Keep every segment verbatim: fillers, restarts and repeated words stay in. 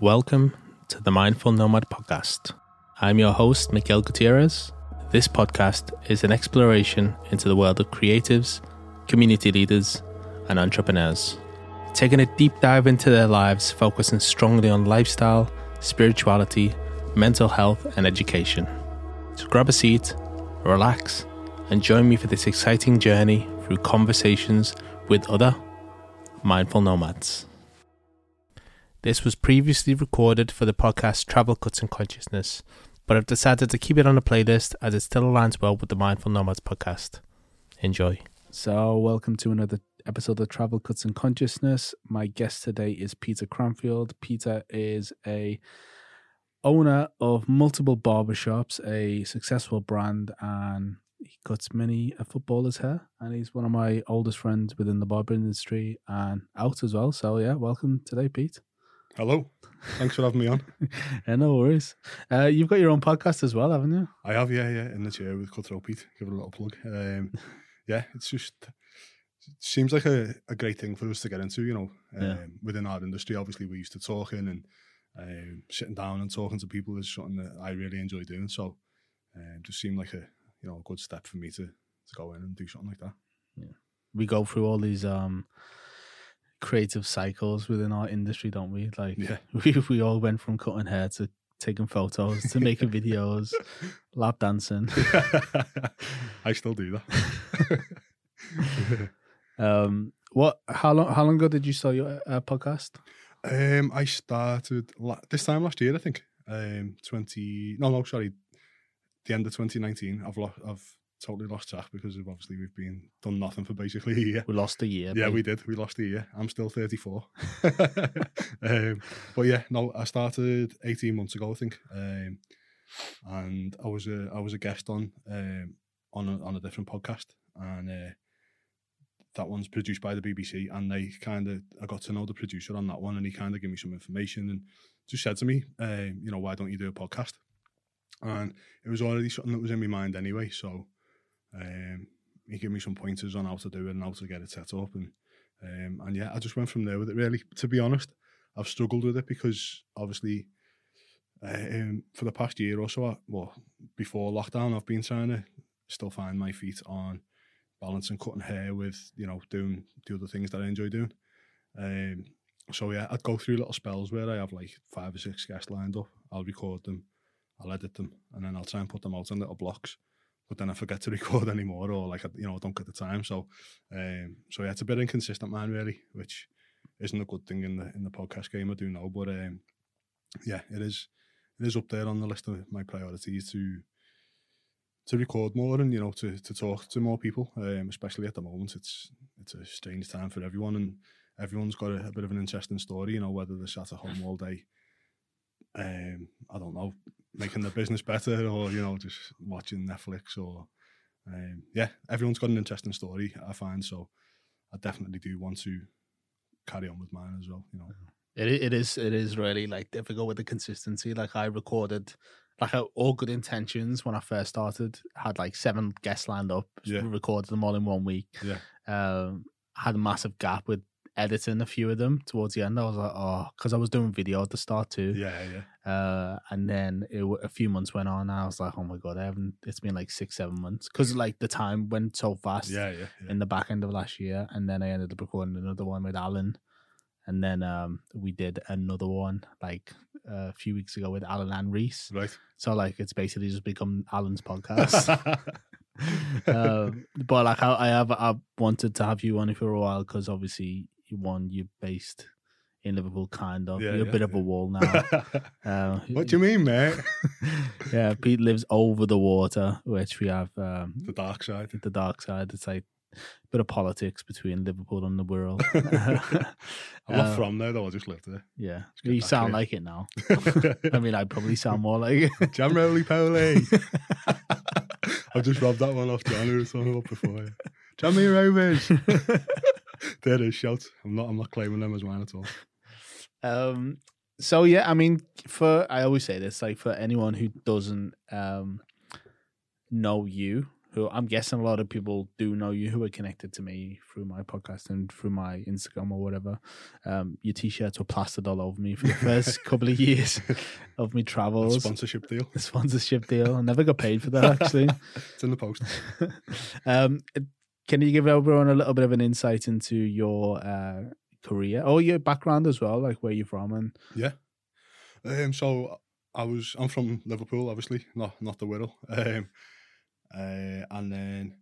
Welcome to the Mindful Nomad Podcast. I'm your host, Miguel Gutierrez. This podcast is an exploration into the world of creatives, community leaders, and entrepreneurs. Taking a deep dive into their lives, focusing strongly on lifestyle, spirituality, mental health, and education. So grab a seat, relax, and join me for this exciting journey through conversations with other mindful nomads. This was previously recorded for the podcast Travel Cuts and Consciousness, but I've decided to keep it on a playlist as it still aligns well with the Mindful Nomads podcast. Enjoy. So welcome to another episode of Travel Cuts and Consciousness. My guest today is Peter Cranfield. Peter is a owner of multiple barbershops, a successful brand, and he cuts many a footballer's hair, and he's one of my oldest friends within the barber industry and out as well. So yeah, welcome today, Pete. Hello. Thanks for having me on. Yeah, no worries. Uh, you've got your own podcast as well, haven't you? I have, yeah, yeah. In the chair with Cutthroat Pete. Give it a little plug. Um, yeah, it's just, it seems like a, a great thing for us to get into, you know. Um, yeah. Within our industry, obviously, we're used to talking and um, sitting down and talking to people is something that I really enjoy doing. So um, it just seemed like a, you know, a good step for me to, to go in and do something like that. Yeah. We go through all these... Um, creative cycles within our industry, don't we? Like yeah. we we all went from cutting hair to taking photos to making videos, lap dancing. I still do that. um, what? How long? How long ago did you start your uh, podcast? Um, I started la- this time last year, I think. Um, twenty. No, no, sorry. The end of twenty nineteen. I've lost. I've totally lost track because of obviously we've been done nothing for basically a year. We lost a year. Yeah, mate. we did. We lost a year. I'm still thirty-four. um, but yeah, no, I started eighteen months ago, I think, um, and I was a I was a guest on um, on a, on a different podcast, and uh, that one's produced by the B B C. And they kind of I got to know the producer on that one, and he kind of gave me some information and just said to me, uh, you know, why don't you do a podcast? And it was already something that was in my mind anyway, so. Um, he gave me some pointers on how to do it and how to get it set up, and um, and yeah, I just went from there with it. Really, to be honest, I've struggled with it because obviously, um, for the past year or so, I, well, before lockdown, I've been trying to still find my feet on balancing cutting hair with, you know, doing the other things that I enjoy doing. Um, so yeah, I'd go through little spells where I have like five or six guests lined up. I'll record them, I'll edit them, and then I'll try and put them out in little blocks. But then I forget to record anymore, or like, you know, I don't get the time. So, um, so yeah, it's a bit inconsistent, man, really, which isn't a good thing in the in the podcast game, I do know. But um, yeah, it is it is up there on the list of my priorities to to record more and, you know, to to talk to more people. Um, especially at the moment, it's it's a strange time for everyone, and everyone's got a, a bit of an interesting story, you know, whether they're sat at home all day. Um, I don't know, making their business better, or, you know, just watching Netflix, or um, yeah, everyone's got an interesting story, I find. So I definitely do want to carry on with mine as well. You know, it it is it is really like difficult with the consistency. Like I recorded, like all good intentions when I first started, had like seven guests lined up, yeah. recorded them all in one week. Yeah, um, had a massive gap with. Editing a few of them towards the end. I was like, oh, because I was doing video at the start too. Yeah, yeah. Uh, and then it, a few months went on. And I was like, oh my God, I haven't, it's been like six, seven months. Because like the time went so fast yeah, yeah, yeah. in the back end of last year. And then I ended up recording another one with Alan. And then um, we did another one like a few weeks ago with Alan and Reese. Right. So like it's basically just become Alan's podcast. um, but like I, I have, I wanted to have you on for a while because obviously, one, you're based in Liverpool, kind of. Yeah, you're yeah, a bit yeah. of a wall now. uh, what do you mean, mate? yeah, Pete lives over the water, which we have... Um, the dark side. The dark side. It's like a bit of politics between Liverpool and the Wirral. I'm not um, from there, though. I just lived there. Yeah. You sound here. Like it now. I mean, I probably sound more like it. Jamroly Poly. I've just rubbed that one off John, who was talking about before. Jammy Rovers. There it is, shouts. I'm not I'm not claiming them as mine at all. Um so yeah, I mean, for I always say this, like for anyone who doesn't um know you, who I'm guessing a lot of people do know you, who are connected to me through my podcast and through my Instagram or whatever. Um, your T-shirts were plastered all over me for the first couple of years of me travels. A sponsorship deal. A sponsorship deal. I never got paid for that, actually. It's in the post. um, can you give everyone a little bit of an insight into your uh, career or your background as well, like where you're from? And yeah. Um, so I was, I'm from Liverpool, obviously, not not the Wirral. Um, Uh, and then,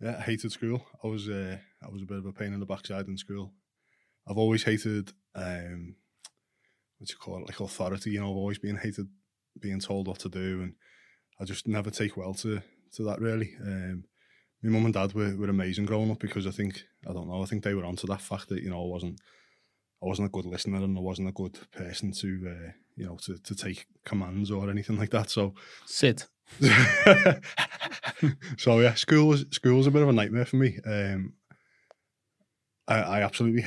yeah, I hated school. I was uh, I was a bit of a pain in the backside in school. I've always hated, um, what do you call it, like authority. You know, I've always been hated being told what to do, and I just never take well to to that really. Um, my mum and dad were were amazing growing up because I think I don't know. I think they were onto that fact that you know I wasn't I wasn't a good listener and I wasn't a good person to uh, you know to to take commands or anything like that. So sit. So yeah, school was school was a bit of a nightmare for me. Um, I, I absolutely